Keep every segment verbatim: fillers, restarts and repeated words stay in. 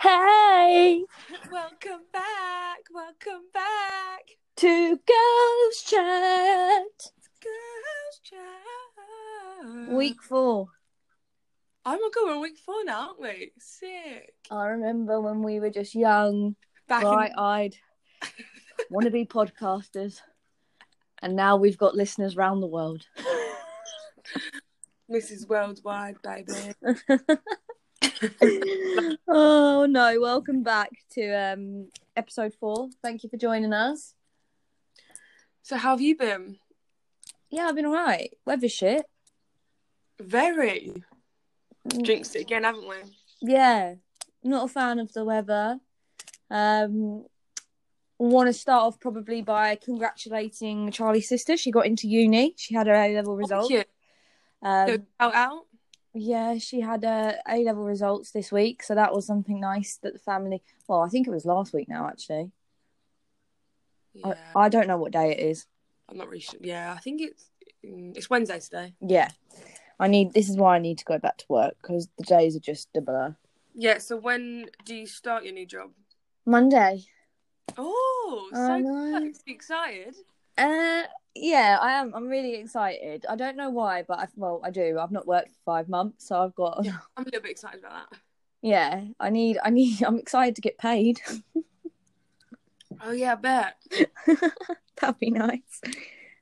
Hey! Welcome back, welcome back to Girls Chat. Girls Chat. Week four. Oh my god, we're on week four now, aren't we? Sick. I remember when we were just young, back bright-eyed, in... wannabe podcasters, and now we've got listeners around the world. Missus Worldwide, baby. Oh no, welcome back to um episode four. Thank you for joining us. So how have you been? Yeah, I've been alright. Weather's shit. Very. Jinxed it again, haven't we? Yeah. Not a fan of the weather. Um want to start off probably by congratulating Charlie's sister. She got into uni. She had her A-level results. Thank you. Um, so shout out. Yeah, she had uh, A-level results this week, so that was something nice that the family... Well, I think it was last week now, actually. Yeah. I, I don't know what day it is. I'm not really sure. Yeah, I think it's it's Wednesday today. Yeah. I need. This is why I need to go back to work, because the days are just a blur. Yeah, so when do you start your new job? Monday. Oh, so excited. Uh... Yeah, I am. I'm really excited. I don't know why, but I well, I do. I've not worked for five months, so I've got. Yeah, I'm a little bit excited about that. Yeah, I need. I need. I'm excited to get paid. Oh yeah, I bet. That'd be nice.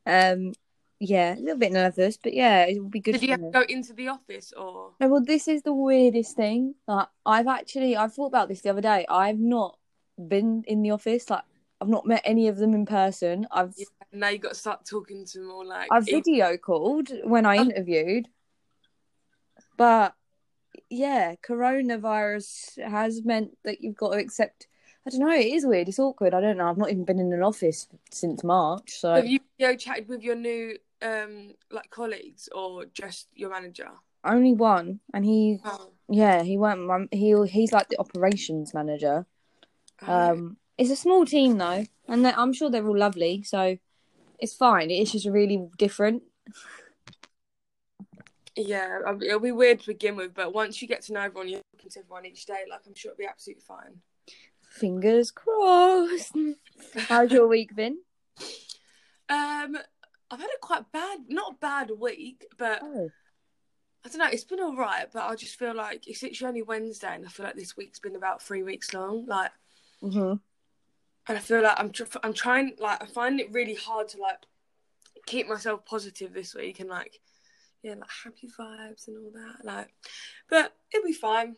Um, yeah, a little bit nervous, but yeah, it will be good. Did you have to go into the office or? No, well, this is the weirdest thing. Like, I've actually, I thought about this the other day. I've not been in the office. Like, I've not met any of them in person. I've. Yeah. Now you got to start talking to more like... I video called when I interviewed. But, yeah, coronavirus has meant that you've got to accept... I don't know, it is weird. It's awkward. I don't know. I've not even been in an office since March, so... Have you video chatted with your new, um, like, colleagues or just your manager? Only one. And he... Oh. Yeah, he went... He, he's, like, the operations manager. Oh. Um, it's a small team, though. And I'm sure they're all lovely, so... It's fine. It's just really different. Yeah, it'll be weird to begin with, but once you get to know everyone, you're talking to everyone each day. Like, I'm sure it'll be absolutely fine. Fingers crossed. How's your week been? Um, I've had a quite bad, not a bad week, but oh. I don't know. It's been all right, but I just feel like it's literally only Wednesday, and I feel like this week's been about three weeks long. Like, mm-hmm. And I feel like I'm tr- I'm trying, like, I find it really hard to, like, keep myself positive this week and, like, yeah, like, happy vibes and all that, like, but it'll be fine.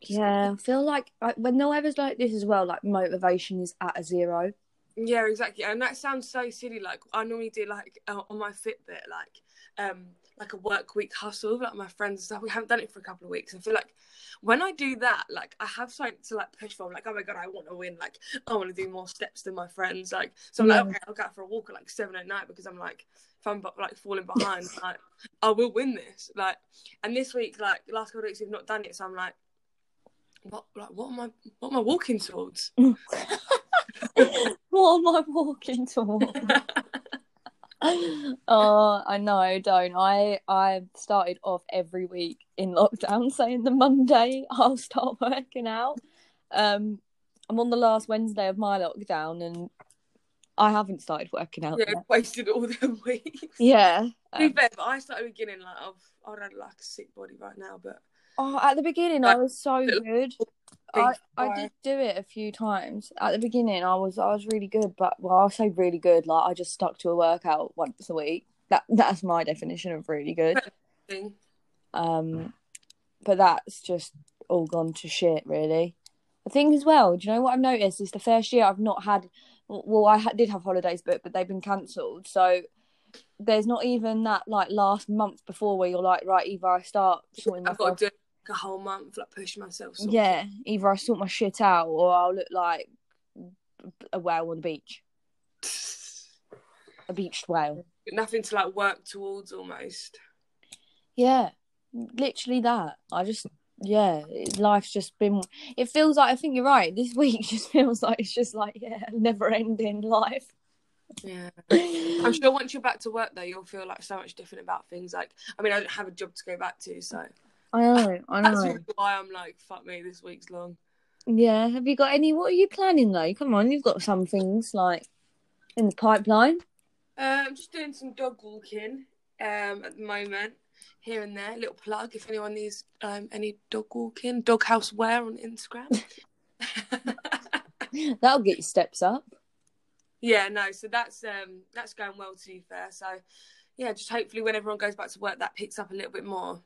Yeah, I feel like, like when the weather's like this as well, like, motivation is at a zero. Yeah, exactly, and that sounds so silly, like, I normally do, like, uh, on my Fitbit, like, um, like, a work week hustle, like, my friends and stuff, we haven't done it for a couple of weeks, I feel like, when I do that, like, I have something to, like, push for. I'm like, oh, my God, I want to win. Like, I want to do more steps than my friends. Like, so I'm yeah. like, okay, I'll go out for a walk at, like, seven at night because I'm, like, if I'm, like, falling behind, like, I will win this. Like, and this week, like, last couple of weeks, we've not done it. So I'm like, what, like, what am I, what am I walking towards? What am I walking towards? Oh, I know, don't I? I've started off every week in lockdown saying the Monday I'll start working out. Um, I'm on the last Wednesday of my lockdown and I haven't started working out. Yeah, yet. Wasted all them weeks. Yeah. Um, to be fair, but I started beginning like I've I'd had like a sick body right now, but oh, at the beginning like, I was so good. I, I did do it a few times. At the beginning, I was I was really good, but well, I'll say really good. Like I just stuck to a workout once a week. That that's my definition of really good. Um, but that's just all gone to shit, really. I think as well. Do you know what I've noticed? It's the first year I've not had. Well, I ha- did have holidays, but but they've been cancelled. So there's not even that like last month before where you're like, right, either I start sorting I've got to do it. A whole month like push myself sort yeah of. Either I sort my shit out or I'll look like a whale on the beach a beached whale, nothing to like work towards almost. Yeah, literally that. I just yeah life's just been it feels like I think you're right, this week just feels like it's just like yeah never ending life. Yeah, I'm sure once you're back to work though you'll feel like so much different about things. Like I mean I don't have a job to go back to, so I know, I know. That's why I'm like, fuck me, this week's long. Yeah, have you got any? What are you planning though? Come on, you've got some things like in the pipeline. Uh, I'm just doing some dog walking um, at the moment, here and there. Little plug if anyone needs um, any dog walking, doghouse wear on Instagram. That'll get your steps up. Yeah, no. So that's um, that's going well to be fair. So yeah, just hopefully when everyone goes back to work, that picks up a little bit more.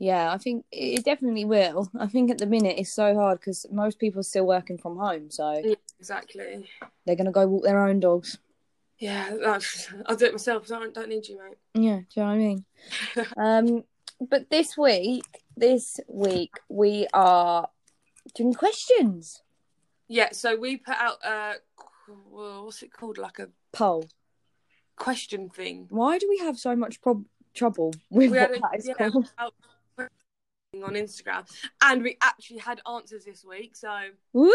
Yeah, I think it definitely will. I think at the minute it's so hard because most people are still working from home. So yeah, exactly, they're going to go walk their own dogs. Yeah, I'll do it myself. So I don't need you, mate. Yeah, do you know what I mean? um, but this week, this week we are doing questions. Yeah, so we put out a what's it called, like a poll question thing. Why do we have so much prob- trouble with we what a, that is yeah, called? On Instagram, and we actually had answers this week, so woohoo!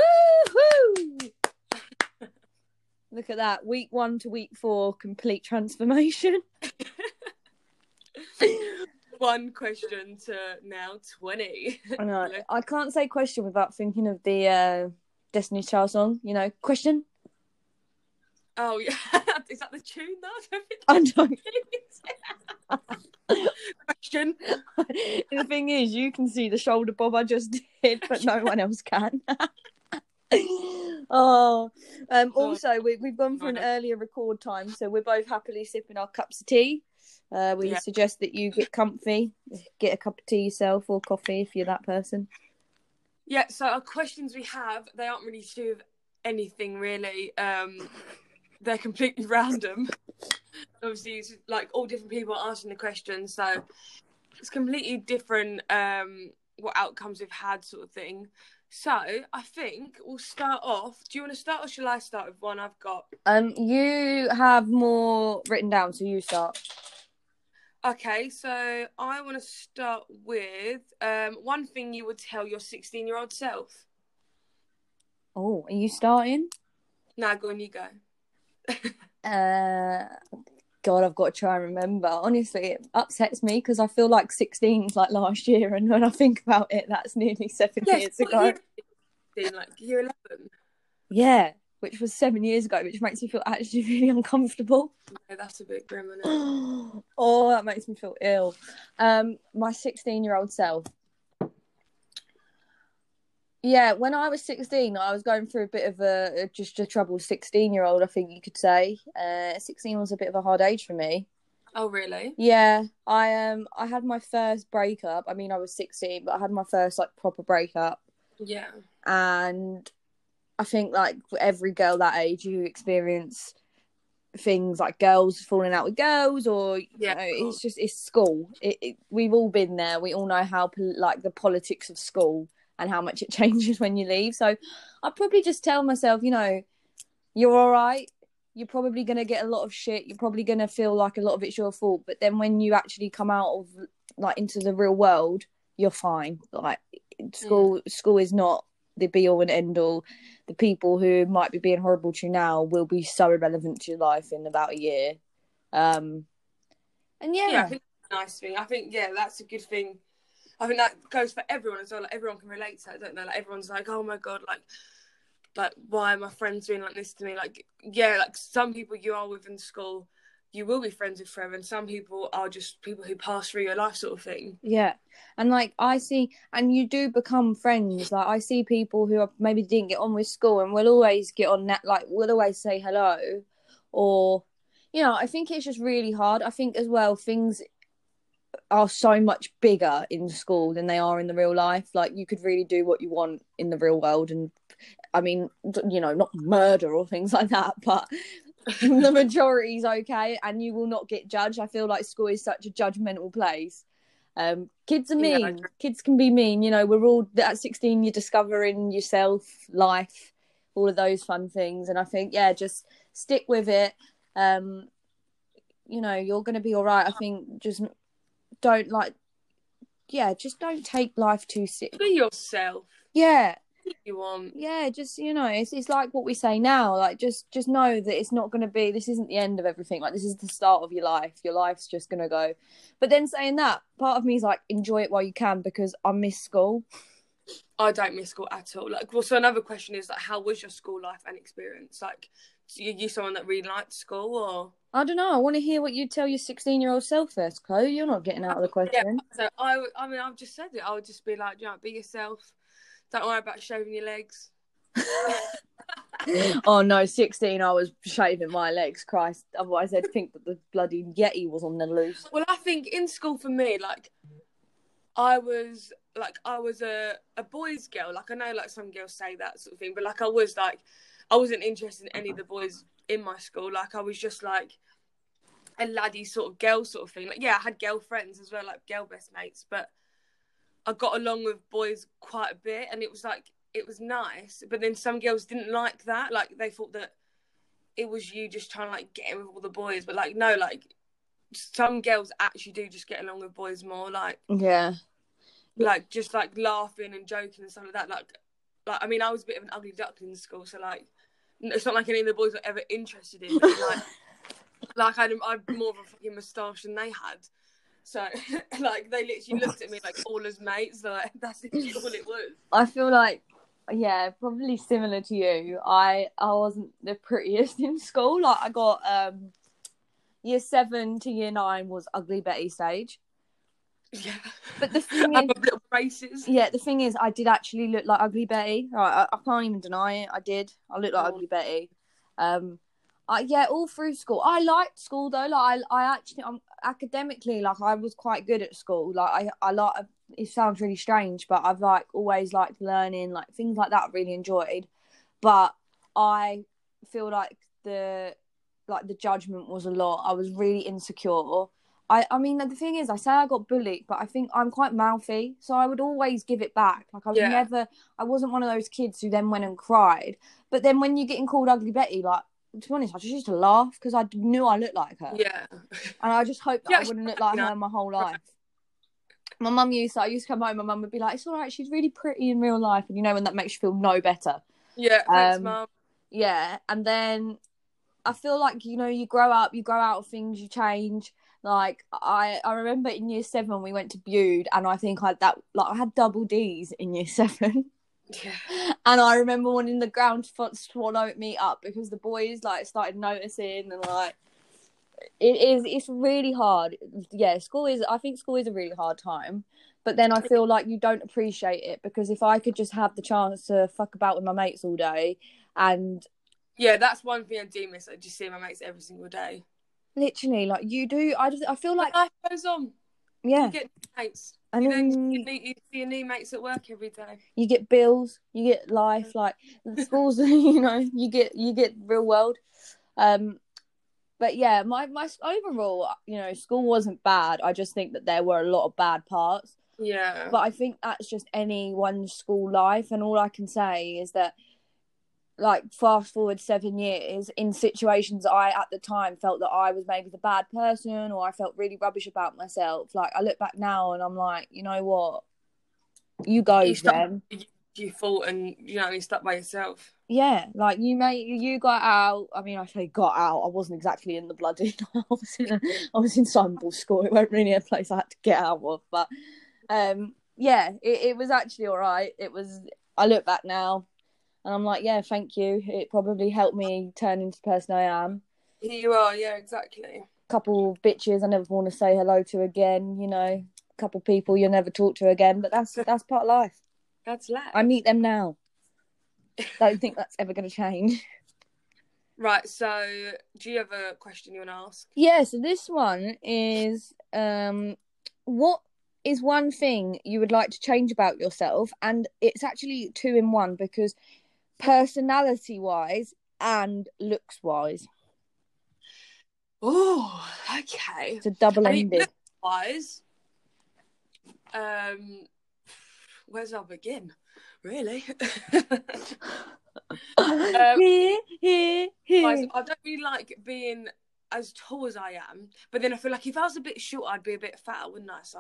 Look at that, week one to week four, complete transformation. One question to now twenty. I know. I can't say question without thinking of the uh, Destiny's Child song, you know, question. Oh, yeah. Is that the tune, though? I don't know. Question. The thing is, you can see the shoulder bob I just did, but no one else can. oh, um, also, we, we've gone for an earlier record time, so we're both happily sipping our cups of tea. Uh, we yeah. suggest that you get comfy, get a cup of tea yourself or coffee if you're that person. Yeah, so our questions we have, they aren't really to do with anything, really. Um... They're completely random. Obviously, it's like all different people are asking the questions, so it's completely different um, what outcomes we've had, sort of thing. So I think we'll start off. Do you want to start, or shall I start with one I've got? Um, you have more written down, so you start. Okay, so I want to start with um, one thing you would tell your sixteen-year-old self. Oh, are you starting? No, go on, you go. uh God, I've got to try and remember. Honestly, it upsets me because I feel like sixteen's like last year, and when I think about it, that's nearly seven yes, years ago. Year, like year eleven. Yeah, which was seven years ago, which makes me feel actually really uncomfortable. No, that's a bit grim, isn't it? Oh, that makes me feel ill. Um, my sixteen-year-old self. Yeah, when I was sixteen, I was going through a bit of a just a troubled sixteen-year-old, I think you could say. Uh, sixteen was a bit of a hard age for me. Oh, really? Yeah, I um, I had my first breakup. I mean, I was sixteen, but I had my first like proper breakup. Yeah. And I think like every girl that age, you experience things like girls falling out with girls, or yeah, you know, it's just it's school. It, it, we've all been there. We all know how like the politics of school. And how much it changes when you leave. So I'd probably just tell myself, you know, you're all right. You're probably going to get a lot of shit. You're probably going to feel like a lot of it's your fault. But then when you actually come out of, like, into the real world, you're fine. Like, school yeah. school is not the be-all and end-all. The people who might be being horrible to you now will be so irrelevant to your life in about a year. Um, and, yeah. Yeah, I think that's a nice thing. I think, yeah, that's a good thing. I think that goes for everyone as well. Like, everyone can relate to it, don't they? Like, everyone's like, oh, my God, like, like why are my friends doing like this to me? Like, yeah, like, some people you are with in school, you will be friends with forever, and some people are just people who pass through your life sort of thing. Yeah. And, like, I see... And you do become friends. Like, I see people who are, maybe didn't get on with school and will always get on that... Like, will always say hello. Or, you know, I think it's just really hard. I think, as well, things... are so much bigger in school than they are in the real life. Like, you could really do what you want in the real world, and I mean, you know, not murder or things like that, but the majority's okay, and you will not get judged. I feel like school is such a judgmental place. Um, kids are mean. Yeah. Kids can be mean. You know, we're all at sixteen. You're discovering yourself, life, all of those fun things, and I think yeah, just stick with it. Um, you know, you're going to be all right. I think just. Don't like, yeah. Just don't take life too seriously. Be yourself. Yeah. You want. Yeah, just you know, it's it's like what we say now. Like just just know that it's not going to be. This isn't the end of everything. Like this is the start of your life. Your life's just going to go. But then saying that, part of me is like, enjoy it while you can because I miss school. I don't miss school at all. Like, well, so another question is, like, how was your school life and experience? Like, are you someone that really liked school, or? I don't know. I want to hear what you tell your sixteen-year-old self first, Chloe. You're not getting out of the question. Yeah, so I, I mean, I've just said it. I would just be like, you know, be yourself. Don't worry about shaving your legs. Oh, no, sixteen, I was shaving my legs, Christ. Otherwise, they'd think that the bloody Yeti was on the loose. Well, I think in school for me, like, I was... like I was a, a boys girl. Like, I know, like, some girls say that sort of thing, but like I was like I wasn't interested in any of the boys in my school. Like, I was just like a laddie sort of girl sort of thing. Like, yeah, I had girl friends as well, like girl best mates, but I got along with boys quite a bit, and it was like it was nice. But then some girls didn't like that. Like, they thought that it was you just trying to like get in with all the boys, but like, no, like some girls actually do just get along with boys more. Like, yeah. Like, just, like, laughing and joking and stuff like that. Like, like I mean, I was a bit of an ugly duckling in school, so, like, it's not like any of the boys were ever interested in me. Like, like I, had, I had more of a fucking moustache than they had. So, like, they literally looked at me, like, all as mates. Like, that's literally all it was. I feel like, yeah, probably similar to you. I, I wasn't the prettiest in school. Like, I got um, year seven to year nine was Ugly Betty stage. Yeah, but the thing is, little braces. Yeah, the thing is, I did actually look like Ugly Betty. Right, I, I can't even deny it. I did. I looked like oh. Ugly Betty. Um, I yeah, all through school. I liked school though. Like, I, I actually, I'm academically, like, I was quite good at school. Like, I, I like. It sounds really strange, but I've like always liked learning, like things like that. I really enjoyed, but I feel like the like the judgment was a lot. I was really insecure. I, I mean, the thing is, I say I got bullied, but I think I'm quite mouthy, so I would always give it back. Like, I was yeah. never, I wasn't one of those kids who then went and cried. But then when you're getting called Ugly Betty, like, to be honest, I just used to laugh because I knew I looked like her. Yeah. And I just hoped that yeah, I wouldn't look like no. her my whole life. My mum used to, I used to come home, my mum would be like, it's all right, she's really pretty in real life. And you know when that makes you feel no better. Yeah, thanks, um, mum. Yeah, and then I feel like, you know, you grow up, you grow out of things, you change. Like, I, I remember in year seven we went to Bude, and I think I had that like I had double D's in year seven. Yeah. And I remember one in the ground to swallow me up because the boys like started noticing, and like it is it's really hard. Yeah, school is I think school is a really hard time. But then I feel like you don't appreciate it, because if I could just have the chance to fuck about with my mates all day, and yeah, that's one thing I do miss. I just see my mates every single day. Literally, like, you do. I just, I feel like life goes on. Yeah, you get new mates, and you then know, you, meet, you see your new mates at work every day. You get bills, you get life, like the schools. You know, you get you get real world. Um, but yeah, my my overall, you know, school wasn't bad. I just think that there were a lot of bad parts. Yeah, but I think that's just any one school life, and all I can say is that. Like, fast forward seven years, in situations I, at the time, felt that I was maybe the bad person, or I felt really rubbish about myself. Like, I look back now and I'm like, you know what? You go, you then. You fault and, you know, you stuck by yourself. Yeah, like, you mate, you got out. I mean, I say got out. I wasn't exactly in the bloody... I was in, a, I was in Sunball school. It wasn't really a place I had to get out of. But, um, yeah, it, it was actually all right. It was... I look back now. And I'm like, yeah, thank you. It probably helped me turn into the person I am. Here you are, yeah, exactly. Couple bitches I never want to say hello to again, you know. Couple people you'll never talk to again, but that's that's part of life. That's life. I meet them now. I don't think that's ever going to change. Right, so do you have a question you want to ask? Yeah, so this one is, um, what... is one thing you would like to change about yourself, and it's actually two in one, because personality wise and looks wise. Oh, okay. It's a double ended. Looks wise. Um where's I'll begin? Really? um, here, here, here. I don't really like being as tall as I am, but then I feel like if I was a bit short, I'd be a bit fatter, wouldn't I? So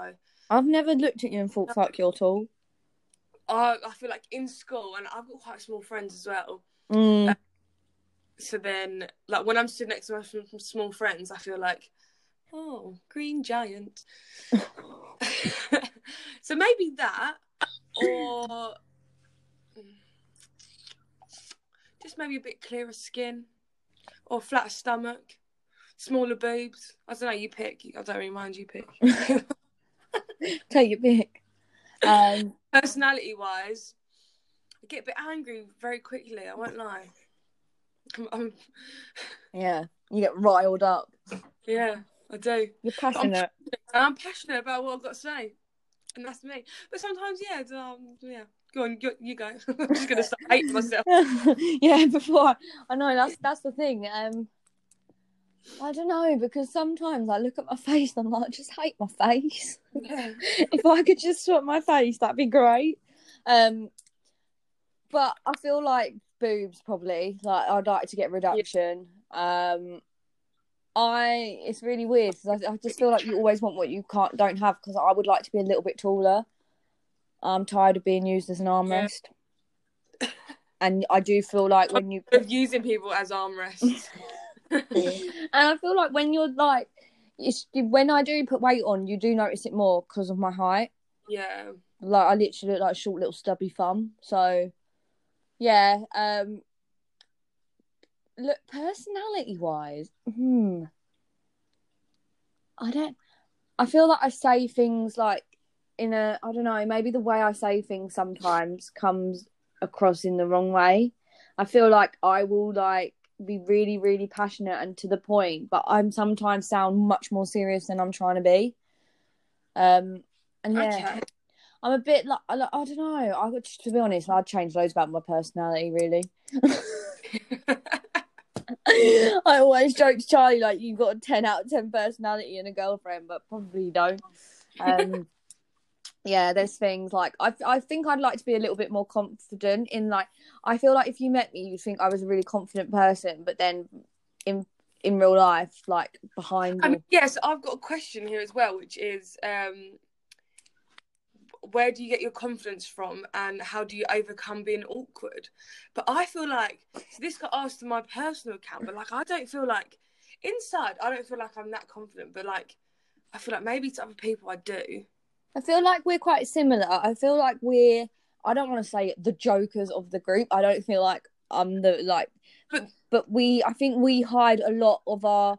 I've never looked at you and thought, fuck, you're tall. I, I feel like in school, and I've got quite small friends as well. Mm. Uh, so then, like, when I'm stood next to my f- small friends, I feel like, oh, green giant. So maybe that, or maybe a bit clearer skin or flatter stomach, smaller boobs. I don't know, you pick. I don't really mind, you pick. Take your pick. Um, Personality-wise, I get a bit angry very quickly, I won't lie. I'm, I'm... Yeah, you get riled up. Yeah, I do. You're passionate. I'm, I'm passionate about what I've got to say. And that's me. But sometimes, yeah, um, yeah. Go on, you, you go. I'm just going to start hating myself. Yeah, before. I know, that's that's the thing. Um, I don't know, because sometimes I look at my face and I'm like, I just hate my face. Yeah. If I could just sort my face, that'd be great. Um, But I feel like boobs, probably. Like, I'd like to get reduction. Yeah. Um, I It's really weird, because I, I just feel like you always want what you can't don't have, because I would like to be a little bit taller. I'm tired of being used as an armrest. Yeah. And I do feel like when you... of using people as armrests. And I feel like when you're like... It's, when I do put weight on, you do notice it more because of my height. Yeah. Like, I literally look like a short little stubby thumb. So, yeah. Um, look, personality-wise... Hmm. I don't... I feel like I say things like... in a, I don't know, maybe the way I say things sometimes comes across in the wrong way. I feel like I will, like, be really, really passionate and to the point, but I'm sometimes sound much more serious than I'm trying to be. Um, and yeah, okay. I'm a bit like, I, I don't know, I would, to be honest, I'd change loads about my personality, really. I always joke to Charlie, like, you've got a ten out of ten personality and a girlfriend, but probably you don't. Um, Yeah, there's things like I I think I'd like to be a little bit more confident in, like, I feel like if you met me you'd think I was a really confident person, but then in in real life, like, behind um, you. Yes, I've got a question here as well, which is um where do you get your confidence from and how do you overcome being awkward? But I feel like, so this got asked in my personal account, but like I don't feel like inside I don't feel like I'm that confident, but like I feel like maybe to other people I do. I feel like we're quite similar. I feel like we're, I don't want to say the jokers of the group. I don't feel like I'm the, like, but, but we, I think we hide a lot of our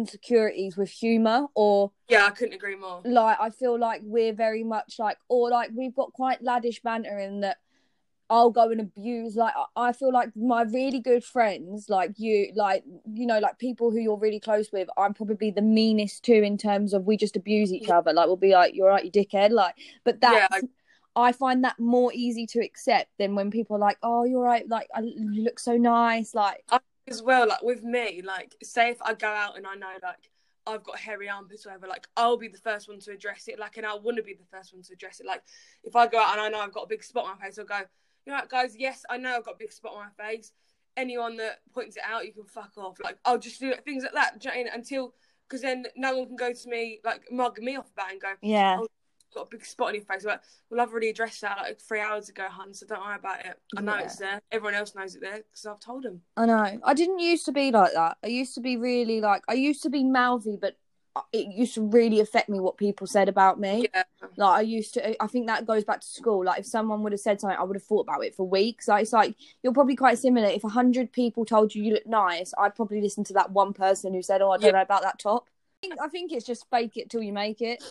insecurities with humour or... Yeah, I couldn't agree more. Like, I feel like we're very much like, or like we've got quite laddish banter in that I'll go and abuse. Like, I, I feel like my really good friends, like you, like, you know, like people who you're really close with, I'm probably the meanest to in terms of we just abuse each other. Like, we'll be like, you're right, you dickhead. Like, but that, yeah, I... I find that more easy to accept than when people are like, oh, you're right, like, I, you look so nice. Like, I, as well, like, with me, like, say if I go out and I know, like, I've got hairy armpits or whatever, like, I'll be the first one to address it. Like, and I want to be the first one to address it. Like, if I go out and I know I've got a big spot on my face, I'll go, you know, like, guys, yes, I know I've got a big spot on my face. Anyone that points it out, you can fuck off. Like, I'll just do things like that, Jane, until, because then no one can go to me, like, mug me off about it and go, yeah, oh, I've got a big spot on your face. Like, well, I've already addressed that, like, three hours ago, hun, so don't worry about it. I know yeah. It's there. Everyone else knows it there, because I've told them. I know. I didn't used to be like that. I used to be really, like, I used to be mouthy, but it used to really affect me what people said about me. Yeah. Like, I used to, I think that goes back to school. Like, if someone would have said something, I would have thought about it for weeks. Like, it's like, you're probably quite similar. If a hundred people told you you look nice, I'd probably listen to that one person who said, oh, I don't yeah. know about that top. I think, I think it's just fake it till you make it.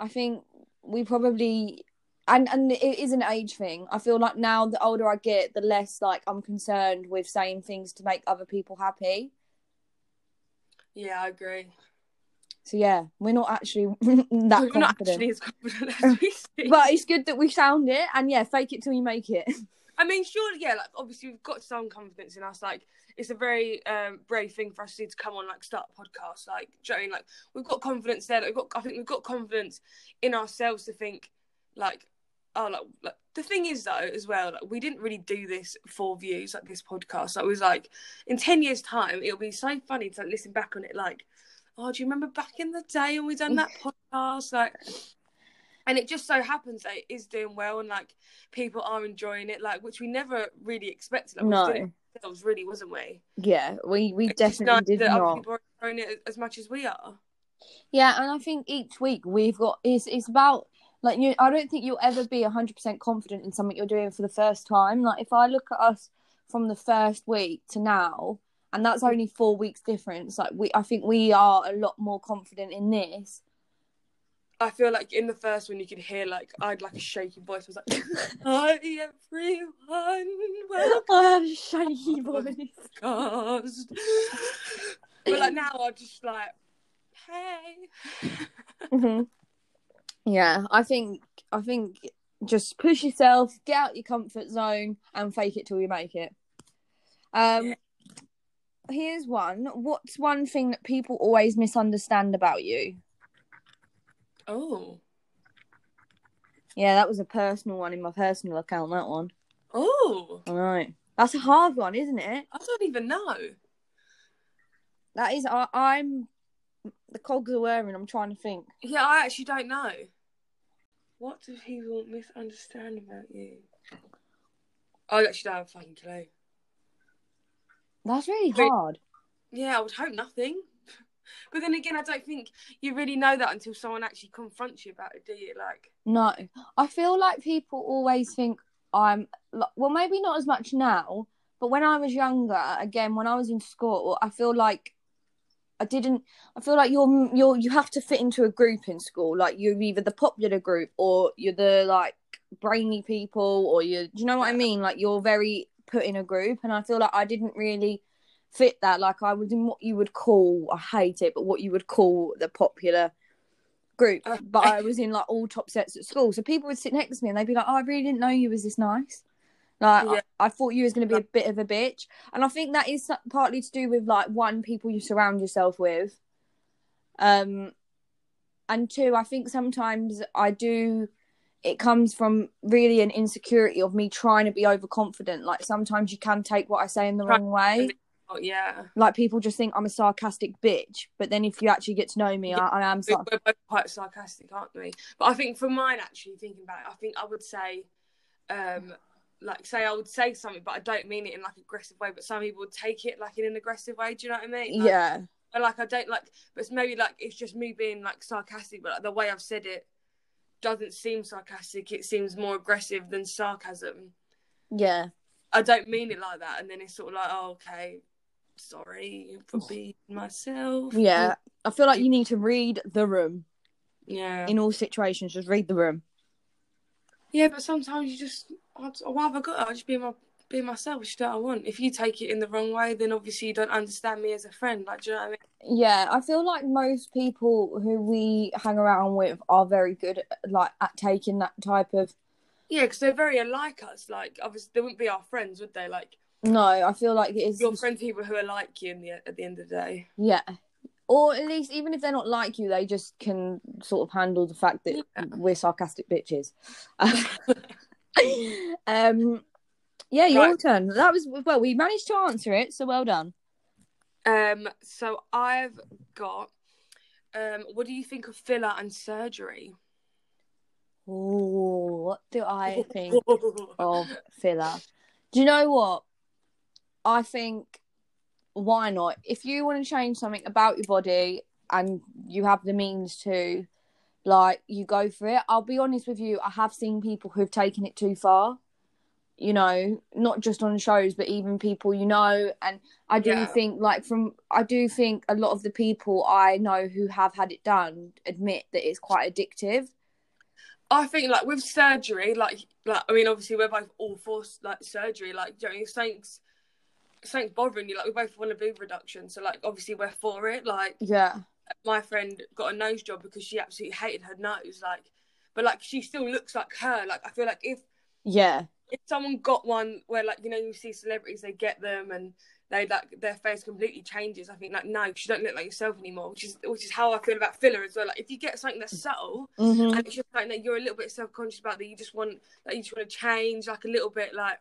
I think we probably, and, and it is an age thing. I feel like now the older I get, the less, like, I'm concerned with saying things to make other people happy. Yeah, I agree. So, yeah, we're not actually that we're confident. We're not actually as confident as we seem. But it's good that we sound it. And, yeah, fake it till you make it. I mean, sure, yeah, like, obviously we've got some confidence in us. Like, it's a very um, brave thing for us to, to come on, like, start a podcast. Like, do you know what I mean? Like, we've got confidence there. Like, we've got, I think we've got confidence in ourselves to think, like, oh, like, like, the thing is, though, as well, like, we didn't really do this for views, like, this podcast. Like, it was, like, in ten years' time, it'll be so funny to, like, listen back on it, like, oh, do you remember back in the day when we done that podcast? Like, and it just so happens that it is doing well and, like, people are enjoying it, like, which we never really expected. Like, no. We did it ourselves, really, wasn't we? Yeah, we, we it's definitely nice did that not. Other people are enjoying it as much as we are. Yeah, and I think each week we've got, it's, it's about, like, you. I don't think you'll ever be one hundred percent confident in something you're doing for the first time. Like, if I look at us from the first week to now, and that's only four weeks difference. Like, we, I think we are a lot more confident in this. I feel like in the first one you could hear, like, I had like a shaky voice. I was like, hi everyone, welcome. I had a shaky voice. But like now I'm just like, hey. Mm-hmm. Yeah, I think I think just push yourself, get out your comfort zone, and fake it till you make it. Um, yeah. Here's one. What's one thing that people always misunderstand about you? Oh. Yeah, that was a personal one in my personal account, that one. Oh. All right. That's a hard one, isn't it? I don't even know. That is, I, I'm, the cogs are whirring, I'm trying to think. Yeah, I actually don't know. What do people misunderstand about you? I actually don't have a fucking clue. That's really hard. Yeah, I would hope nothing. But then again, I don't think you really know that until someone actually confronts you about it, do you? Like, no. I feel like people always think I'm... Well, maybe not as much now, but when I was younger, again, when I was in school, I feel like I didn't... I feel like you're you're you have to fit into a group in school. Like, you're either the popular group or you're the, like, brainy people or you... Do you know what I mean? Like, you're very put in a group, and I feel like I didn't really... fit that. Like, I was in what you would call, I hate it, but what you would call the popular group, but I was in like all top sets at school, so people would sit next to me and they'd be like, oh, I really didn't know you was this nice, like, yeah. I, I thought you was going to be a bit of a bitch. And I think that is partly to do with, like, one, people you surround yourself with, um and two, I think sometimes I do it comes from really an insecurity of me trying to be overconfident. Like, sometimes you can take what I say in the wrong way. Oh, yeah. Like, people just think I'm a sarcastic bitch, but then if you actually get to know me, yeah, I, I am sarcastic. We're both quite sarcastic, aren't we? But I think for mine, actually, thinking about it, I think I would say, um, like, say I would say something, but I don't mean it in, like, an aggressive way, but some people would take it, like, in an aggressive way, do you know what I mean? Like, yeah. But, like, I don't, like, but it's maybe, like, it's just me being, like, sarcastic, but, like, the way I've said it doesn't seem sarcastic, it seems more aggressive than sarcasm. Yeah. I don't mean it like that, and then it's sort of like, oh, okay, sorry for being myself. Yeah, I feel like you need to read the room. Yeah, in all situations, just read the room. Yeah, but sometimes you just, I'd, what have I got? I just be my be myself, which is what I want. If you take it in the wrong way, then obviously you don't understand me as a friend. Like, do you know what I mean? Yeah, I feel like most people who we hang around with are very good at, like, at taking that type of. Yeah, because they're very alike us. Like, obviously, they wouldn't be our friends, would they? Like, no, I feel like it is. Your friends, people who are like you in the, at the end of the day. Yeah. Or at least, even if they're not like you, they just can sort of handle the fact that yeah. we're sarcastic bitches. um, Yeah, your right. turn. That was, well, we managed to answer it, so well done. Um, So I've got, um, what do you think of filler and surgery? Oh, what do I think of filler? Do you know what? I think, why not? If you want to change something about your body and you have the means to, like, you go for it. I'll be honest with you, I have seen people who've taken it too far, you know, not just on shows, but even people you know. And I do yeah. think, like, from, I do think a lot of the people I know who have had it done admit that it's quite addictive. I think, like, with surgery, like, like I mean, obviously, we're both all for, like, surgery. Like, do you know, if something's, if something's bothering you, like, we both want a boob reduction. So, like, obviously, we're for it. Like, yeah. My friend got a nose job because she absolutely hated her nose. Like, but, like, she still looks like her. Like, I feel like if... Yeah. If someone got one where, like, you know, you see celebrities, they get them and they, like, their face completely changes. I think, like, no, because you don't look like yourself anymore, which is which is how I feel about filler as well. Like, if you get something that's subtle mm-hmm. and it's just something that you're a little bit self-conscious about, that you just want, like, you just want to change, like, a little bit, like,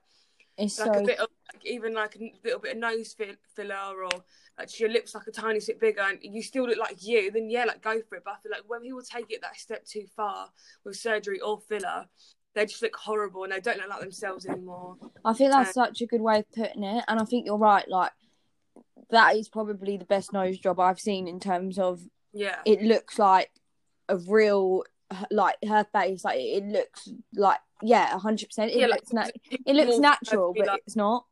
it's like so... a bit of, like, even, like, a little bit of nose fill- filler or, like, your lips, like, a tiny bit bigger and you still look like you, then, yeah, like, go for it. But I feel like when people take it that step too far with surgery or filler, they just look horrible and they don't look like themselves anymore. I think that's um, such a good way of putting it. And I think you're right. Like, that is probably the best nose job I've seen in terms of, yeah, it looks like a real, like, her face. Like, it looks like, yeah, one hundred percent. It yeah, looks, like, na- it looks natural, but, like, it's not.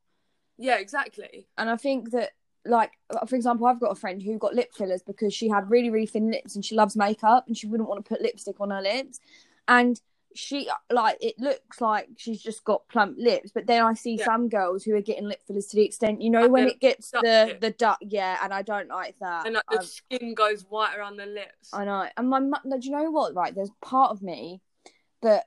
Yeah, exactly. And I think that, like, for example, I've got a friend who got lip fillers because she had really, really thin lips and she loves makeup and she wouldn't want to put lipstick on her lips. And she, like, it looks like she's just got plump lips. But then I see yeah. some girls who are getting lip fillers to the extent, you know, and when it gets the, the duck, yeah, and I don't like that. And, like, the I've... skin goes white around the lips. I know. And my mum, do you know what, right, there's part of me that...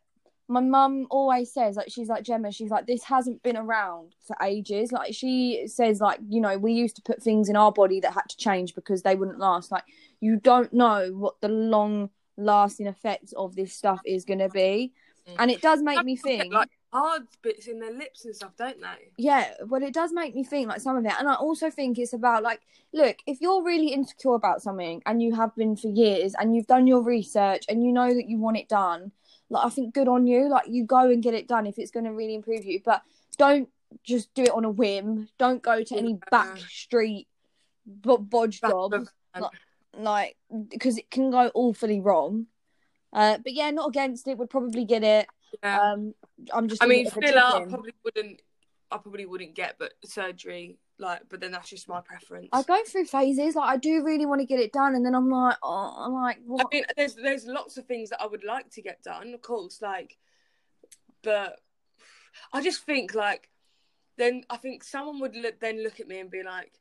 my mum always says, like, she's like, Gemma, she's like, this hasn't been around for ages. Like, she says, like, you know, we used to put things in our body that had to change because they wouldn't last. Like, you don't know what the long-lasting effects of this stuff is going to be. Mm. And it does make me think... like, hard bits in their lips and stuff, don't they? Yeah, but it does make me think, like, some of it. And I also think it's about, like, look, if you're really insecure about something and you have been for years and you've done your research and you know that you want it done... like, I think good on you. Like, you go and get it done if it's going to really improve you. But don't just do it on a whim. Don't go to any back street b- bodge jobs. Like, because it can go awfully wrong. Uh, but, yeah, not against it. Would probably get it. Yeah. Um, I'm just... I mean, filler, I probably wouldn't... I probably wouldn't get, but surgery... like, but then that's just my preference. I go through phases. Like, I do really want to get it done, and then I'm like, oh, I'm like, what? I mean, there's there's lots of things that I would like to get done, of course, like, but I just think, like, then I think someone would look, then look at me and be like,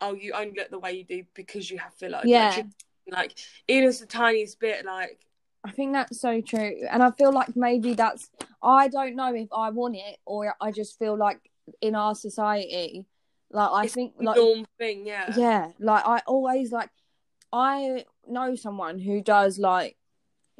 oh, you only look the way you do because you have filler. Yeah. Like, like, even the tiniest bit, like. I think that's so true. And I feel like maybe that's, I don't know if I want it, or I just feel like in our society... like, I it's think, like, norm thing, yeah. Yeah, like, I always, like, I know someone who does, like,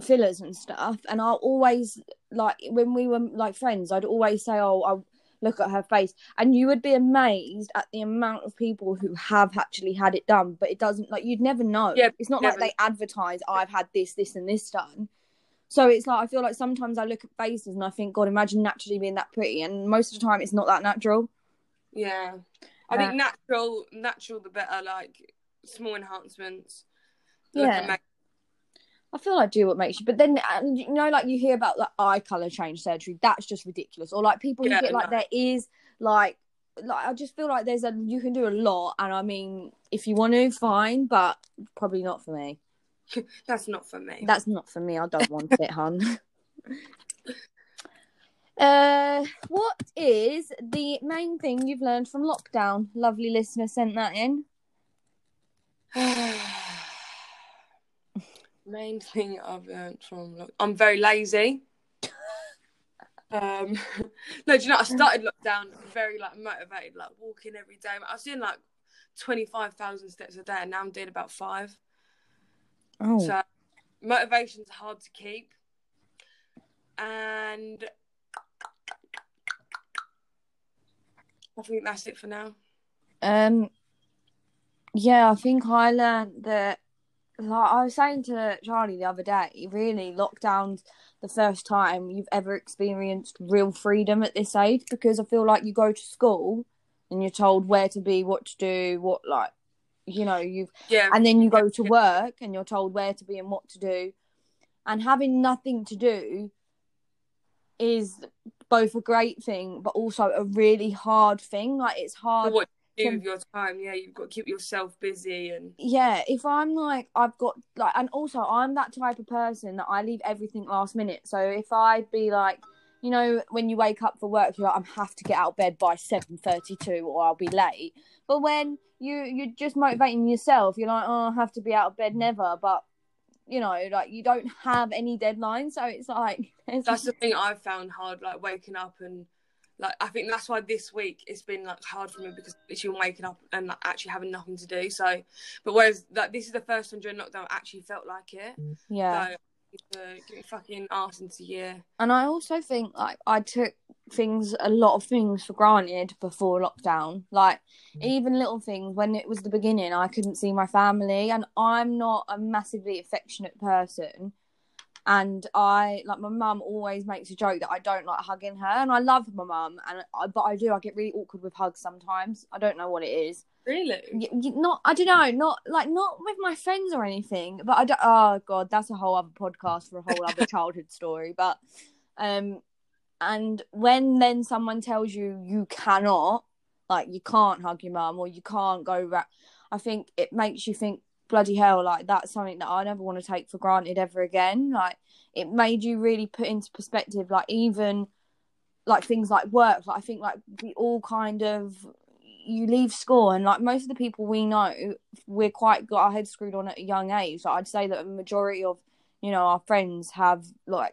fillers and stuff, and I'll always, like, when we were, like, friends, I'd always say, oh, I'll look at her face, and you would be amazed at the amount of people who have actually had it done, but it doesn't, like, you'd never know. Yeah, it's not never. Like they advertise, I've had this, this, and this done. So it's like, I feel like sometimes I look at faces and I think, God, imagine naturally being that pretty, and most of the time it's not that natural. Yeah. I think natural, natural the better, like, small enhancements. Yeah. Make- I feel I do what makes you... but then, you know, like, you hear about, like, eye colour change surgery. That's just ridiculous. Or, like, people who yeah, get, like, no. their ears, like... like, I just feel like there's a... you can do a lot, and, I mean, if you want to, fine, but probably not for me. That's not for me. That's not for me. I don't want it, hun. Uh, what is the main thing you've learned from lockdown? Lovely listener sent that in. Main thing I've learned from lockdown. I'm very lazy. um, no, do you know, I started lockdown very, like, motivated, like, walking every day. I was doing, like, twenty-five thousand steps a day, and now I'm doing about five. Oh. So, motivation's hard to keep. And... I think that's it for now. Um, yeah, I think I learned that, like I was saying to Charlie the other day, really, lockdown's the first time you've ever experienced real freedom at this age, because I feel like you go to school and you're told where to be, what to do, what, like, you know, you've... yeah. And then you go to work and you're told where to be and what to do. And having nothing to do is... both a great thing, but also a really hard thing. Like, it's hard. What do you do with your time? Yeah, you've got to keep yourself busy. And yeah, if I'm like, I've got, like, and also I'm that type of person that I leave everything last minute. So if I'd be like, you know, when you wake up for work, you're like, I have to get out of bed by seven thirty-two or I'll be late. But when you, you're just motivating yourself, you're like, oh, I have to be out of bed, never. But, you know, like, you don't have any deadlines, so it's like... it's... that's the thing I've found hard, like, waking up and, like, I think that's why this week it's been, like, hard for me, because it's you waking up and, like, actually having nothing to do, so... but whereas, like, this is the first time during lockdown I actually felt like it. Yeah. So, to get your fucking arse into gear. And I also think, like, I took things, a lot of things for granted before lockdown. Like, even little things, when it was the beginning, I couldn't see my family, and I'm not a massively affectionate person. And I, like, my mum always makes a joke that I don't like hugging her, and I love my mum, and I, but I do, I get really awkward with hugs sometimes. I don't know what it is. Really? You, you, not, I don't know, not, like, not with my friends or anything, but I don't, oh, God, that's a whole other podcast for a whole other childhood story, but, um, and when then someone tells you you cannot, Like, you can't hug your mum, or you can't go ra- I think it makes you think, bloody hell, like, that's something that I never want to take for granted ever again. Like, it made you really put into perspective, like, even, like, things like work. Like, I think, like, we all kind of, you leave school, and, like, most of the people we know, we're quite, got our heads screwed on at a young age. Like, I'd say that a majority of, you know, our friends have, like,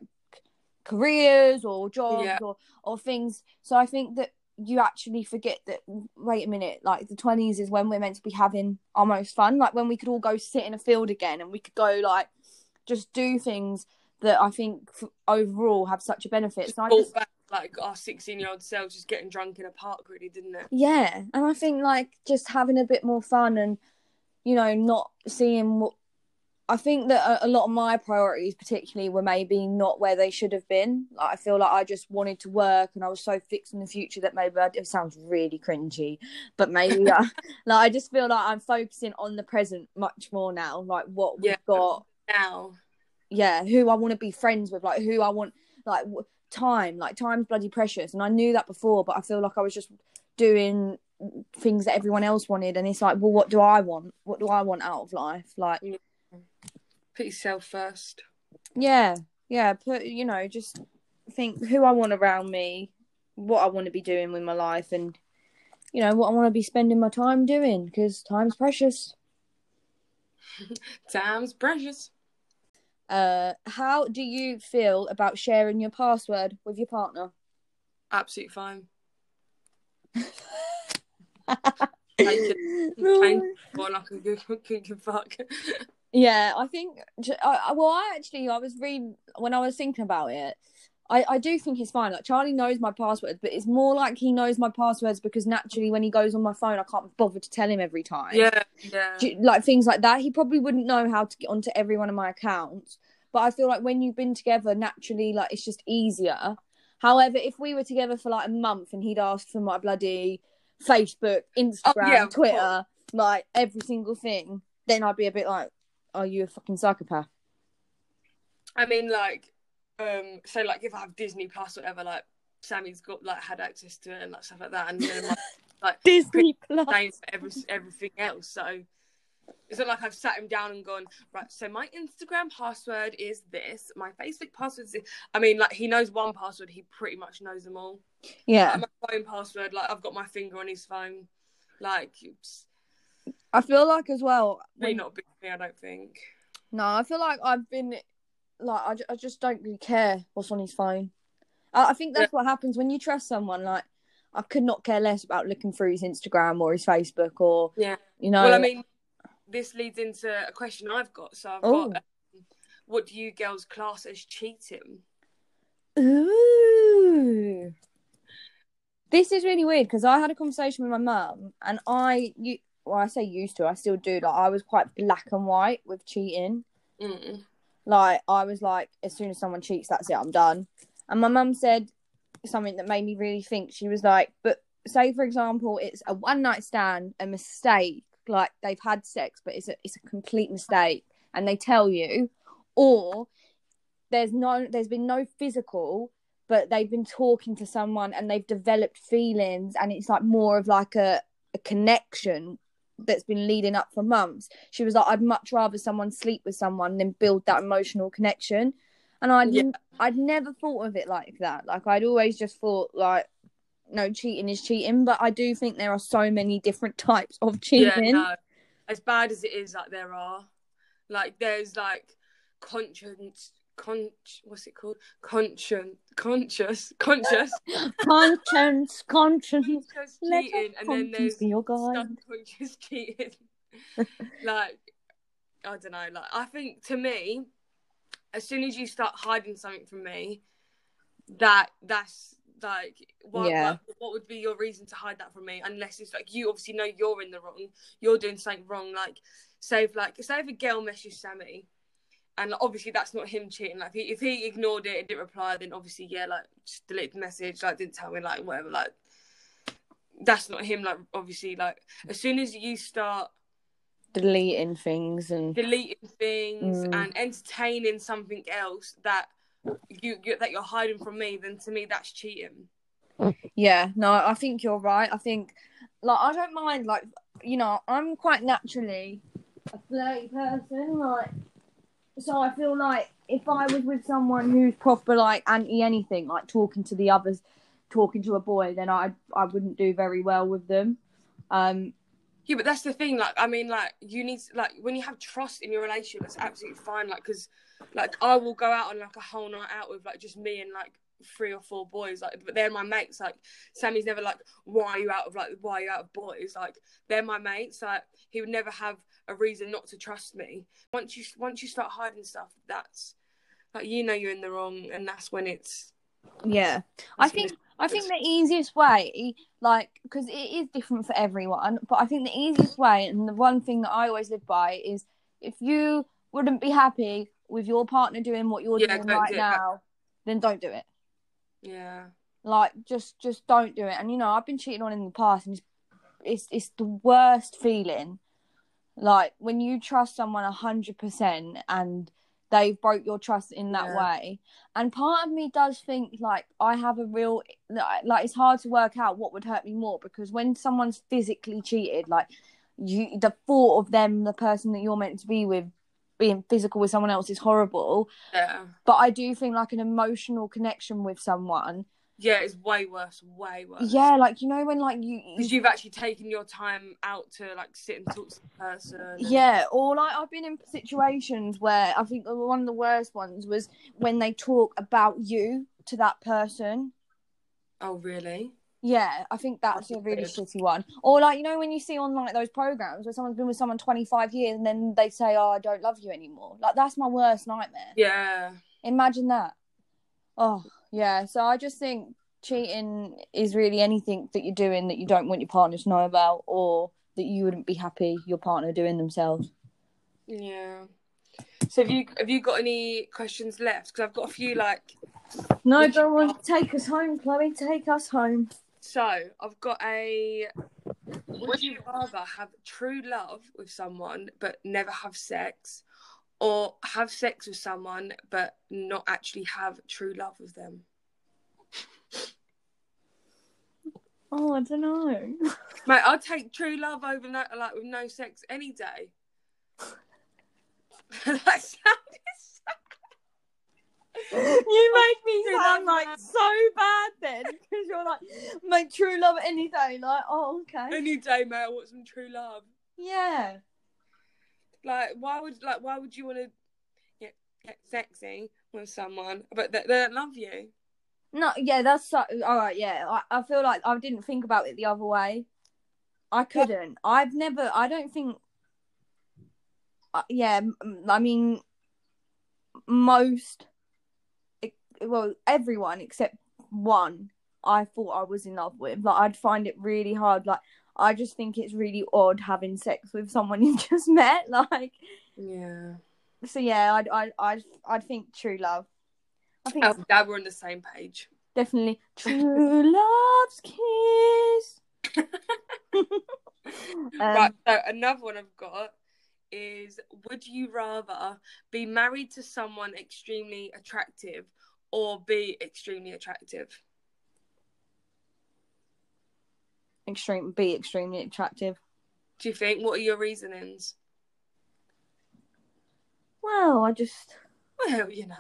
careers or jobs yeah. or, or things. So I think that you actually forget that, wait a minute, like, the twenties is when we're meant to be having our most fun, like, when we could all go sit in a field again, and we could go, like, just do things that I think f- overall have such a benefit. So I just, back, like, our sixteen year old selves just getting drunk in a park, really, didn't it? Yeah. And I think, like, just having a bit more fun, and, you know, not seeing what, I think that a lot of my priorities particularly were maybe not where they should have been. Like, I feel like I just wanted to work, and I was so fixed in the future that maybe I, it sounds really cringy, but maybe I, like, I just feel like I'm focusing on the present much more now, like what we've yeah, got now. Yeah, who I want to be friends with, like who I want, like time, like time's bloody precious. And I knew that before, but I feel like I was just doing things that everyone else wanted. And it's like, well, what do I want? What do I want out of life? Like... Yeah. Put yourself first. Yeah, yeah. Put, you know, just think who I want around me, what I want to be doing with my life, and, you know, what I want to be spending my time doing, because time's precious. Time's precious. Uh, how do you feel about sharing your password with your partner? Absolutely fine. Thank you. Thank fuck. Yeah, I think, I, well, I actually, I was reading, when I was thinking about it, I, I do think it's fine. Like, Charlie knows my password, but it's more like he knows my passwords because naturally when he goes on my phone, I can't bother to tell him every time. Yeah, yeah. Do, like, things like that. He probably wouldn't know how to get onto every one of my accounts. But I feel like when you've been together, naturally, like, it's just easier. However, if we were together for, like, a month and he'd asked for my bloody Facebook, Instagram, oh, yeah, Twitter, like, every single thing, then I'd be a bit like... Are you a fucking psychopath? I mean, like, um, so, like, if I have Disney Plus or whatever, like, Sammy's got, like, had access to it and, like, stuff like that. And then, like, like Disney Plus. Same for every, everything else. So, it's not like I've sat him down and gone, right, so my Instagram password is this, my Facebook password is this. I mean, like, he knows one password, he pretty much knows them all. Yeah. Like, my phone password, like, I've got my finger on his phone. Like, it's... I feel like as well... Maybe not a big thing, I don't think. No, I feel like I've been... Like, I, I just don't really care what's on his phone. I, I think that's yeah. what happens when you trust someone. Like, I could not care less about looking through his Instagram or his Facebook or... Yeah. You know... Well, I mean, this leads into a question I've got. So I've Ooh. got... Um, what do you girls class as cheating? Ooh. This is really weird, because I had a conversation with my mum, and I... you. Well, I say used to, I still do. Like, I was quite black and white with cheating. Mm. Like, I was like, as soon as someone cheats, that's it, I'm done. And my mum said something that made me really think. She was like, but say, for example, it's a one-night stand, a mistake. Like, they've had sex, but it's a, it's a complete mistake. And they tell you. Or there's no, there's been no physical, but they've been talking to someone and they've developed feelings. And it's, like, more of, like, a, a connection that's been leading up for months. She was like, I'd much rather someone sleep with someone than build that emotional connection. And I yeah. I'd never thought of it like that. Like, I'd always just thought, like, no, cheating is cheating. But I do think there are so many different types of cheating. Yeah, no. As bad as it is, like, there are, like, there's, like, conscience con what's it called conscience conscious conscious conscience conscience cheating, and then there's subconscious cheating. Like, I don't know, like, I think, to me, as soon as you start hiding something from me, that that's like, what, yeah. like, what would be your reason to hide that from me, unless it's like you obviously know you're in the wrong, you're doing something wrong. Like, say if, like say if a girl messes Sammy, and, like, obviously that's not him cheating. Like, if he, if he ignored it and didn't reply, then obviously, yeah, like, just delete the message, like, didn't tell me, like, whatever, like, that's not him. Like, obviously, like, as soon as you start deleting things and deleting things mm. and entertaining something else that you, you that you're hiding from me, then to me that's cheating. Yeah, no, I think you're right. I think Like, I don't mind, like, you know, I'm quite naturally a flirty person, like, so I feel like if I was with someone who's proper, like, anti-anything, like, talking to the others, talking to a boy, then I I wouldn't do very well with them. Um, yeah, but that's the thing, like, I mean, like, you need, to, like, when you have trust in your relationship, that's absolutely fine, like, because, like, I will go out on, like, a whole night out with, like, just me and, like, three or four boys, like, but they're my mates. Like, Sammy's never like, why are you out of like why are you out of boys? Like, they're my mates. Like, he would never have a reason not to trust me. Once you once you start hiding stuff, that's like, you know, you're in the wrong, and that's when it's yeah. I think I think the easiest way, like, because it is different for everyone, but I think the easiest way, and the one thing that I always live by, is if you wouldn't be happy with your partner doing what you're yeah, doing right do now, then don't do it. Yeah, like just just don't do it. And you know, I've been cheated on in the past, and it's it's, it's the worst feeling. Like, when you trust someone a hundred percent and they've broke your trust in that yeah. way. And part of me does think, like, I have a real like it's hard to work out what would hurt me more, because when someone's physically cheated, like, you the thought of them, the person that you're meant to be with, being physical with someone else is horrible. Yeah. But I do think, like, an emotional connection with someone. Yeah, it's way worse, way worse. Yeah, like, you know, when, like, you... Because you've actually taken your time out to, like, sit and talk to the person. And... Yeah, or, like, I've been in situations where I think one of the worst ones was when they talk about you to that person. Oh, really? Yeah, I think that's, that's a really shitty one. Or, like, you know, when you see on, like, those programs where someone's been with someone twenty-five years and then they say, oh, I don't love you anymore. Like, that's my worst nightmare. Yeah. Imagine that. Oh, yeah. So I just think cheating is really anything that you're doing that you don't want your partner to know about, or that you wouldn't be happy your partner doing themselves. Yeah. So have you, have you got any questions left? Because I've got a few, like... No, don't want to take us home, Chloe. Take us home. So, I've got a, would you rather have true love with someone but never have sex, or have sex with someone but not actually have true love with them? Oh, I don't know. Mate, I'll take true love over, no, like, with no sex any day. That sounded you make me sound like so bad then, because you're like, my true love any day, like, oh, okay, any day, mate, I want some true love. Yeah, like, why would like why would you want to get, get sexy with someone but they, they don't love you? No, yeah, that's so, all right. Yeah, I, I feel like I didn't think about it the other way. I couldn't. Yeah. I've never. I don't think. Uh, yeah, I mean, most. Well, everyone except one I thought I was in love with. Like, I'd find it really hard. Like, I just think it's really odd having sex with someone you just met. Like, yeah. So yeah, I'd I'd I'd, I'd think true love. I think oh, Dad, we're on the same page. Definitely true love's kiss. um, right. So another one I've got is: would you rather be married to someone extremely attractive, or be extremely attractive? Extreme, be extremely attractive. Do you think? What are your reasonings? Well, I just... Well, you know.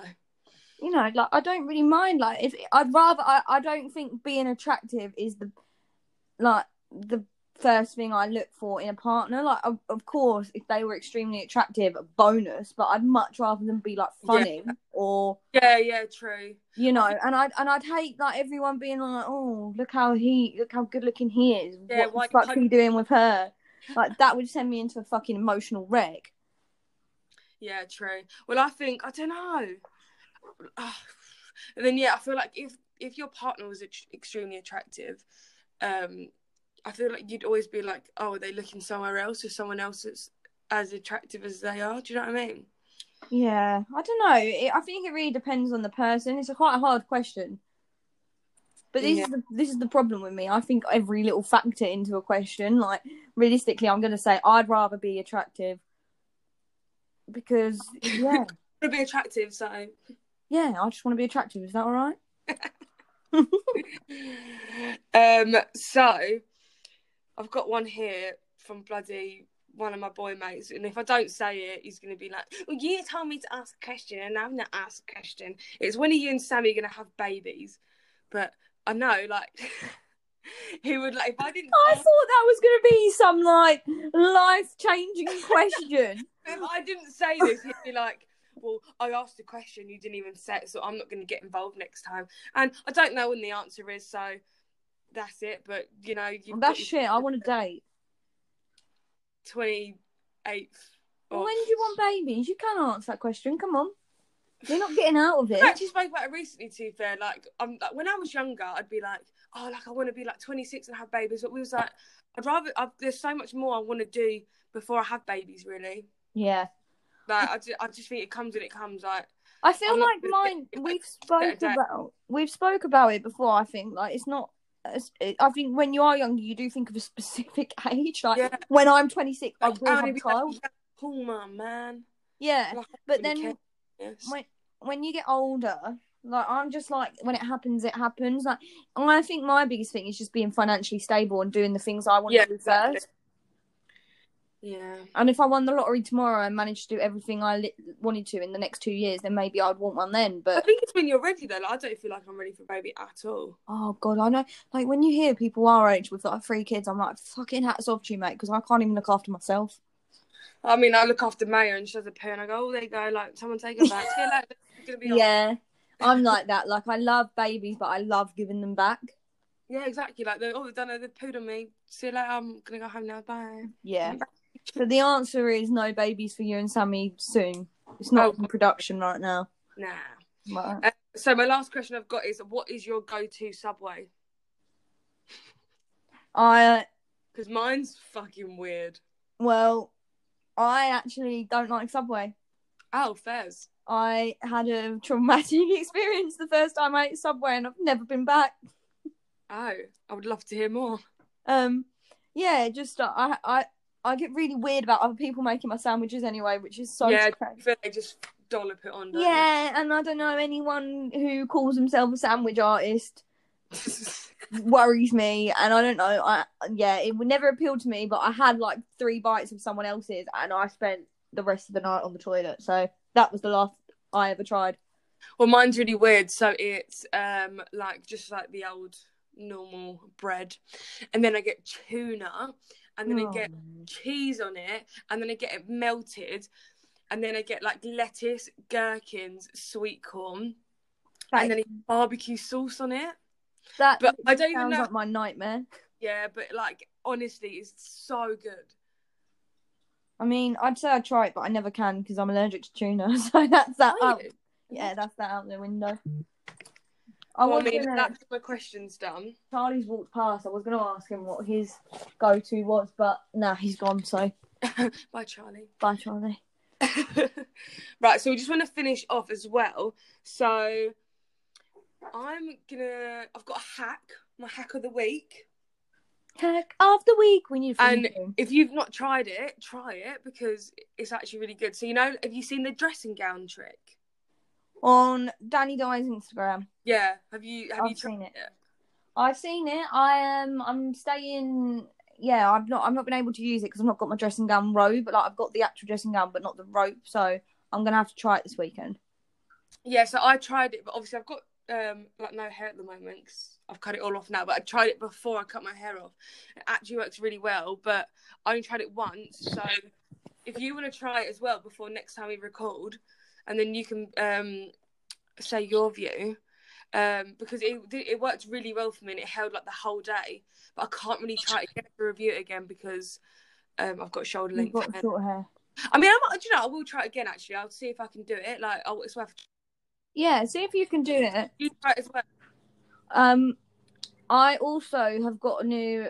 You know, like, I don't really mind. Like, if I'd rather... I, I don't think being attractive is the, like, the first thing I look for in a partner. Like, of, of course, if they were extremely attractive, a bonus, but I'd much rather them be, like, funny. Yeah. Or yeah, yeah, true. You know, and I'd and I'd hate, like, everyone being like, oh, look how he, look how good looking he is. Yeah, what the fuck's he doing with her? Like, that would send me into a fucking emotional wreck. Yeah, true. Well, I think I don't know. And then yeah, I feel like if if your partner was extremely attractive, um, I feel like you'd always be like, oh, are they looking somewhere else, or someone else that's as attractive as they are? Do you know what I mean? Yeah, I don't know. It, I think it really depends on the person. It's a quite a hard question. But this yeah. is the, this is the problem with me. I think every little factor into a question. Like, realistically, I'm going to say I'd rather be attractive because yeah, I want to be attractive. So yeah, I just want to be attractive. Is that all right? um. So, I've got one here from bloody one of my boy mates, and if I don't say it, he's going to be like, well, you told me to ask a question, and I'm not asked a question. It's, when are you and Sammy going to have babies? But I know, like... He would like if I didn't. I ask... thought that was going to be some like life-changing question. If I didn't say this, he'd be like, "Well, I asked a question you didn't even say, so I'm not going to get involved next time." And I don't know when the answer is, so that's it. But you know, you've that's got... shit. I want a date. Twenty eighth. Of... Well, when do you want babies? You can answer that question. Come on. You're not getting out of it. I actually spoke about it recently, to be fair. Like, I'm, like, when I was younger, I'd be like, oh, like, I want to be, like, twenty-six and have babies. But we was like, I'd rather, I've, there's so much more I want to do before I have babies, really. Yeah. Like, I just, I just think it comes when it comes, like. I feel I'm like mine, get, we've like, spoke about, we've spoke about it before, I think. Like, it's not, it's, it, I think when you are younger, you do think of a specific age. Like, yeah. When I'm twenty-six, like, I will have a child. Like, cool, man, man. Yeah, like, but then... Care. Yes. When when you get older, like I'm just like, when it happens, it happens. Like, and I think my biggest thing is just being financially stable and doing the things I want yeah, to do exactly. first. Yeah. And if I won the lottery tomorrow and managed to do everything I li- wanted to in the next two years, then maybe I'd want one then. But I think it's when you're ready though. Like, I don't feel like I'm ready for a baby at all. Oh God, I know. Like when you hear people our age with like three kids, I'm like, fucking hats off to you, mate, because I can't even look after myself. I mean, I look after Maya and she has a poo and I go, oh, there you go, like, someone take it back. Yeah, like, it's gonna be yeah. I'm like that. Like, I love babies, but I love giving them back. Yeah, exactly. Like, oh, they've done it, they've pooed on me. See you later, I'm going to go home now, bye. Yeah. So the answer is no babies for you and Sammy soon. It's not oh. in production right now. Nah. Right. Uh, so my last question I've got is, what is your go-to Subway? I... Because uh, mine's fucking weird. Well... I actually don't like Subway. Oh, fairs. I had a traumatic experience the first time I ate Subway and I've never been back. Oh, I would love to hear more. Um, yeah, just uh, I, I, I get really weird about other people making my sandwiches anyway, which is so yeah, strange. I feel they just dollop it on. Yeah, they? And I don't know, anyone who calls themselves a sandwich artist worries me, and I don't know. I yeah, it would never appeal to me. But I had like three bites of someone else's, and I spent the rest of the night on the toilet. So that was the last I ever tried. Well, mine's really weird. So it's um like just like the old normal bread, and then I get tuna, and then oh. I get cheese on it, and then I get it melted, and then I get like lettuce, gherkins, sweet corn, that and is- then barbecue sauce on it. That but I don't sounds even know. Like my nightmare. Yeah, but like honestly, it's so good. I mean, I'd say I try it, but I never can because I'm allergic to tuna. So that's that. Out. Yeah, that's that out the window. I well, I mean, gonna... that's my question's done. Charlie's walked past. I was going to ask him what his go-to was, but nah, he's gone. So bye, Charlie. Bye, Charlie. Right, so we just want to finish off as well. So. I'm gonna. I've got a hack. My hack of the week. Hack of the week. We need. And you. If you've not tried it, try it because it's actually really good. So you know, have you seen the dressing gown trick on Danny Dye's Instagram? Yeah. Have you? Have I've you seen it? it? I've seen it. I am. Um, I'm staying. Yeah. I've not. I've not been able to use it because I've not got my dressing gown rope. But like, I've got the actual dressing gown, but not the rope. So I'm gonna have to try it this weekend. Yeah. So I tried it, but obviously I've got. Um, like no hair at the moment because I've cut it all off now, but I tried it before I cut my hair off. It actually works really well, but I only tried it once, so if you want to try it as well before next time we record, and then you can um, say your view um, because it it worked really well for me and it held like the whole day, but I can't really try it again to review it again because um, I've got shoulder length got hair. Short hair. I mean, I'm, do you know, I will try it again actually. I'll see if I can do it. Like, I'll, it's worth. Yeah, see if you can do it. You try it as well. Um, I also have got a new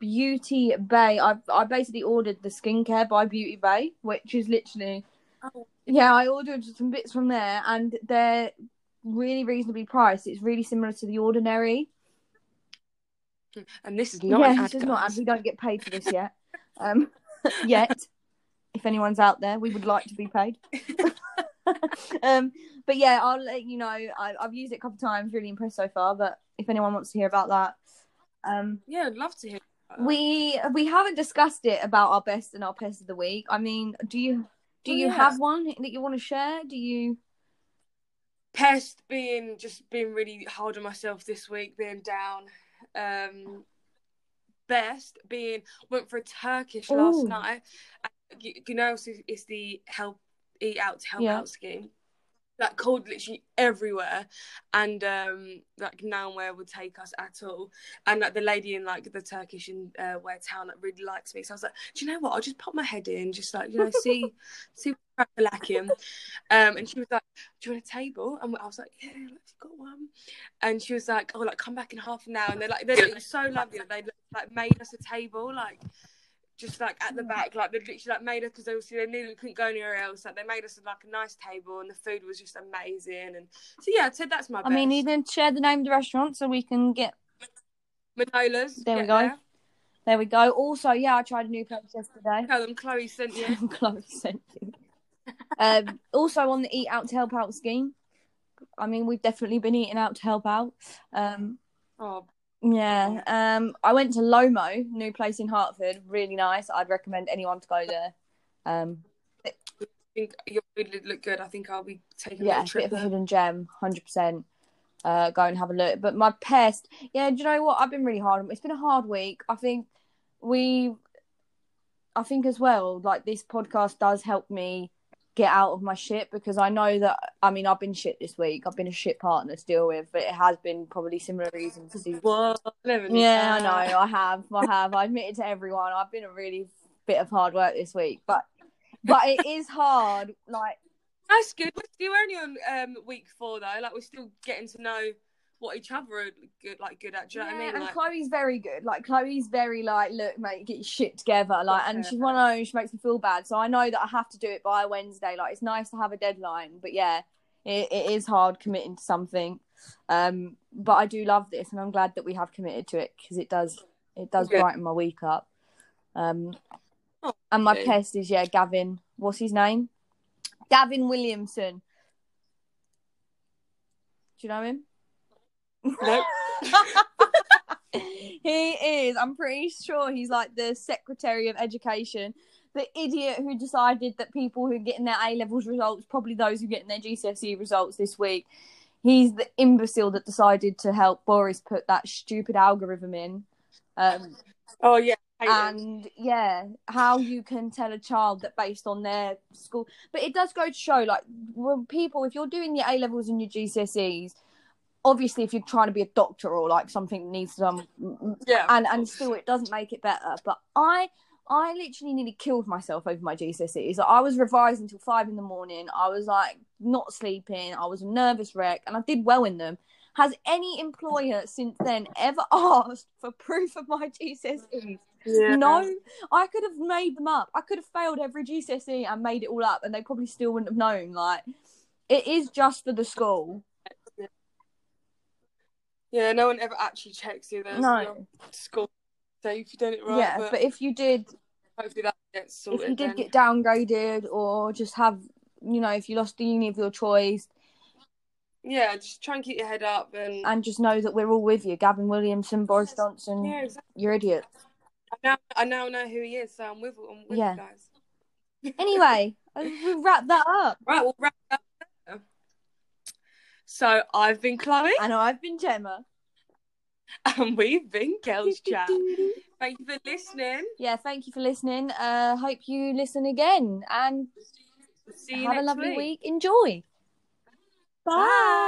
Beauty Bay. I I basically ordered the skincare by Beauty Bay, which is literally... Oh. Yeah, I ordered some bits from there, and they're really reasonably priced. It's really similar to The Ordinary. And this is not yeah, an ad. This is not ad. We don't get paid for this yet. um, Yet. If anyone's out there, we would like to be paid. um, but yeah, I'll let you know. I, I've used it a couple of times, really impressed so far. But if anyone wants to hear about that, um, yeah, I'd love to hear. We we haven't discussed it about our best and our pest of the week. I mean, do you do oh, you yeah. have one that you want to share? Do you? Pest being just being really hard on myself this week, being down. Um, best being went for a Turkish Ooh. last night. You, you know, so it's the help eat out to help yeah. out scheme. That cold literally everywhere, and um, like nowhere would take us at all. And like the lady in like the Turkish in uh, wear town that like, really likes me, so I was like, do you know what? I'll just pop my head in, just like you know, see, see what I'm lacking. Um, and she was like, do you want a table? And I was like, yeah, I've got one. And she was like, oh, like come back in half an hour. And they're like, they're like, so lovely that they like made us a table, like. Just like at the back, like they literally like made us because obviously they knew we couldn't go anywhere else. Like they made us like a nice table, and the food was just amazing. And so yeah, I'd say that's my. I best. mean, you didn't share the name of the restaurant so we can get Manola's. There we go. There. there we go. Also, yeah, I tried a new place yesterday. Tell them Chloe sent you. Chloe sent you. um, also on the Eat Out to Help Out scheme. I mean, we've definitely been eating out to help out. Um, oh. Yeah, um, I went to Lomo, new place in Hartford. Really nice. I'd recommend anyone to go there. Um, I think your food look good. I think I'll be taking yeah, a trip. Yeah, a bit of a hidden gem, one hundred percent. Uh, go and have a look. But my pest, yeah, do you know what? I've been really hard. It's been a hard week. I think we, I think as well, like this podcast does help me get out of my shit because I know that, I mean, I've been shit this week. I've been a shit partner to deal with, but it has been probably similar reasons. To well, yeah, I know. I have. I have. I admit it to everyone. I've been a really bit of hard work this week, but but it is hard. Like that's good. We're still only on um, week four though. Like we're still getting to know what each other are good, like good at. Do you yeah, know what I mean? And like, Chloe's very good. Like Chloe's very like, look, mate, get your shit together. Like, and she's one of those. She makes me feel bad. So I know that I have to do it by Wednesday. Like, it's nice to have a deadline, but yeah, it, it is hard committing to something. Um, but I do love this, and I'm glad that we have committed to it because it does, it does yeah. brighten my week up. Um, oh, and my pest is yeah, Gavin. What's his name? Gavin Williamson. Do you know him? Nope. He is, I'm pretty sure he's like the Secretary of Education, the idiot who decided that people who are getting their A-levels results, probably those who are getting their G C S E results this week, he's the imbecile that decided to help Boris put that stupid algorithm in. Um, oh yeah. And yeah, how you can tell a child that based on their school, but it does go to show like when people, if you're doing your A-levels and your G C S Es, obviously, if you're trying to be a doctor or like something needs some, yeah, and, and still it doesn't make it better. But I, I literally nearly killed myself over my G C S Es. Like, I was revising until five in the morning. I was like not sleeping. I was a nervous wreck, and I did well in them. Has any employer since then ever asked for proof of my G C S Es? Yeah. No, I could have made them up. I could have failed every G C S E and made it all up, and they probably still wouldn't have known. Like, it is just for the school. Yeah, no one ever actually checks you there. No. Score. So if you did it right. Yeah, but, but if you did. Hopefully that gets sorted. If you did then. Get downgraded or just have, you know, if you lost the uni of your choice. Yeah, just try and keep your head up. And and just know that we're all with you. Gavin Williamson, Boris Johnson. Yeah, exactly. You're idiots. I now, I now know who he is, so I'm with, I'm with yeah. you guys. Anyway, we'll wrap that up. Right, we'll wrap that up. So, I've been Chloe. And I've been Gemma. And we've been Girls Chat. Thank you for listening. Yeah, thank you for listening. Uh, hope you listen again. And see you have next a lovely week. week. Enjoy. Bye. Bye.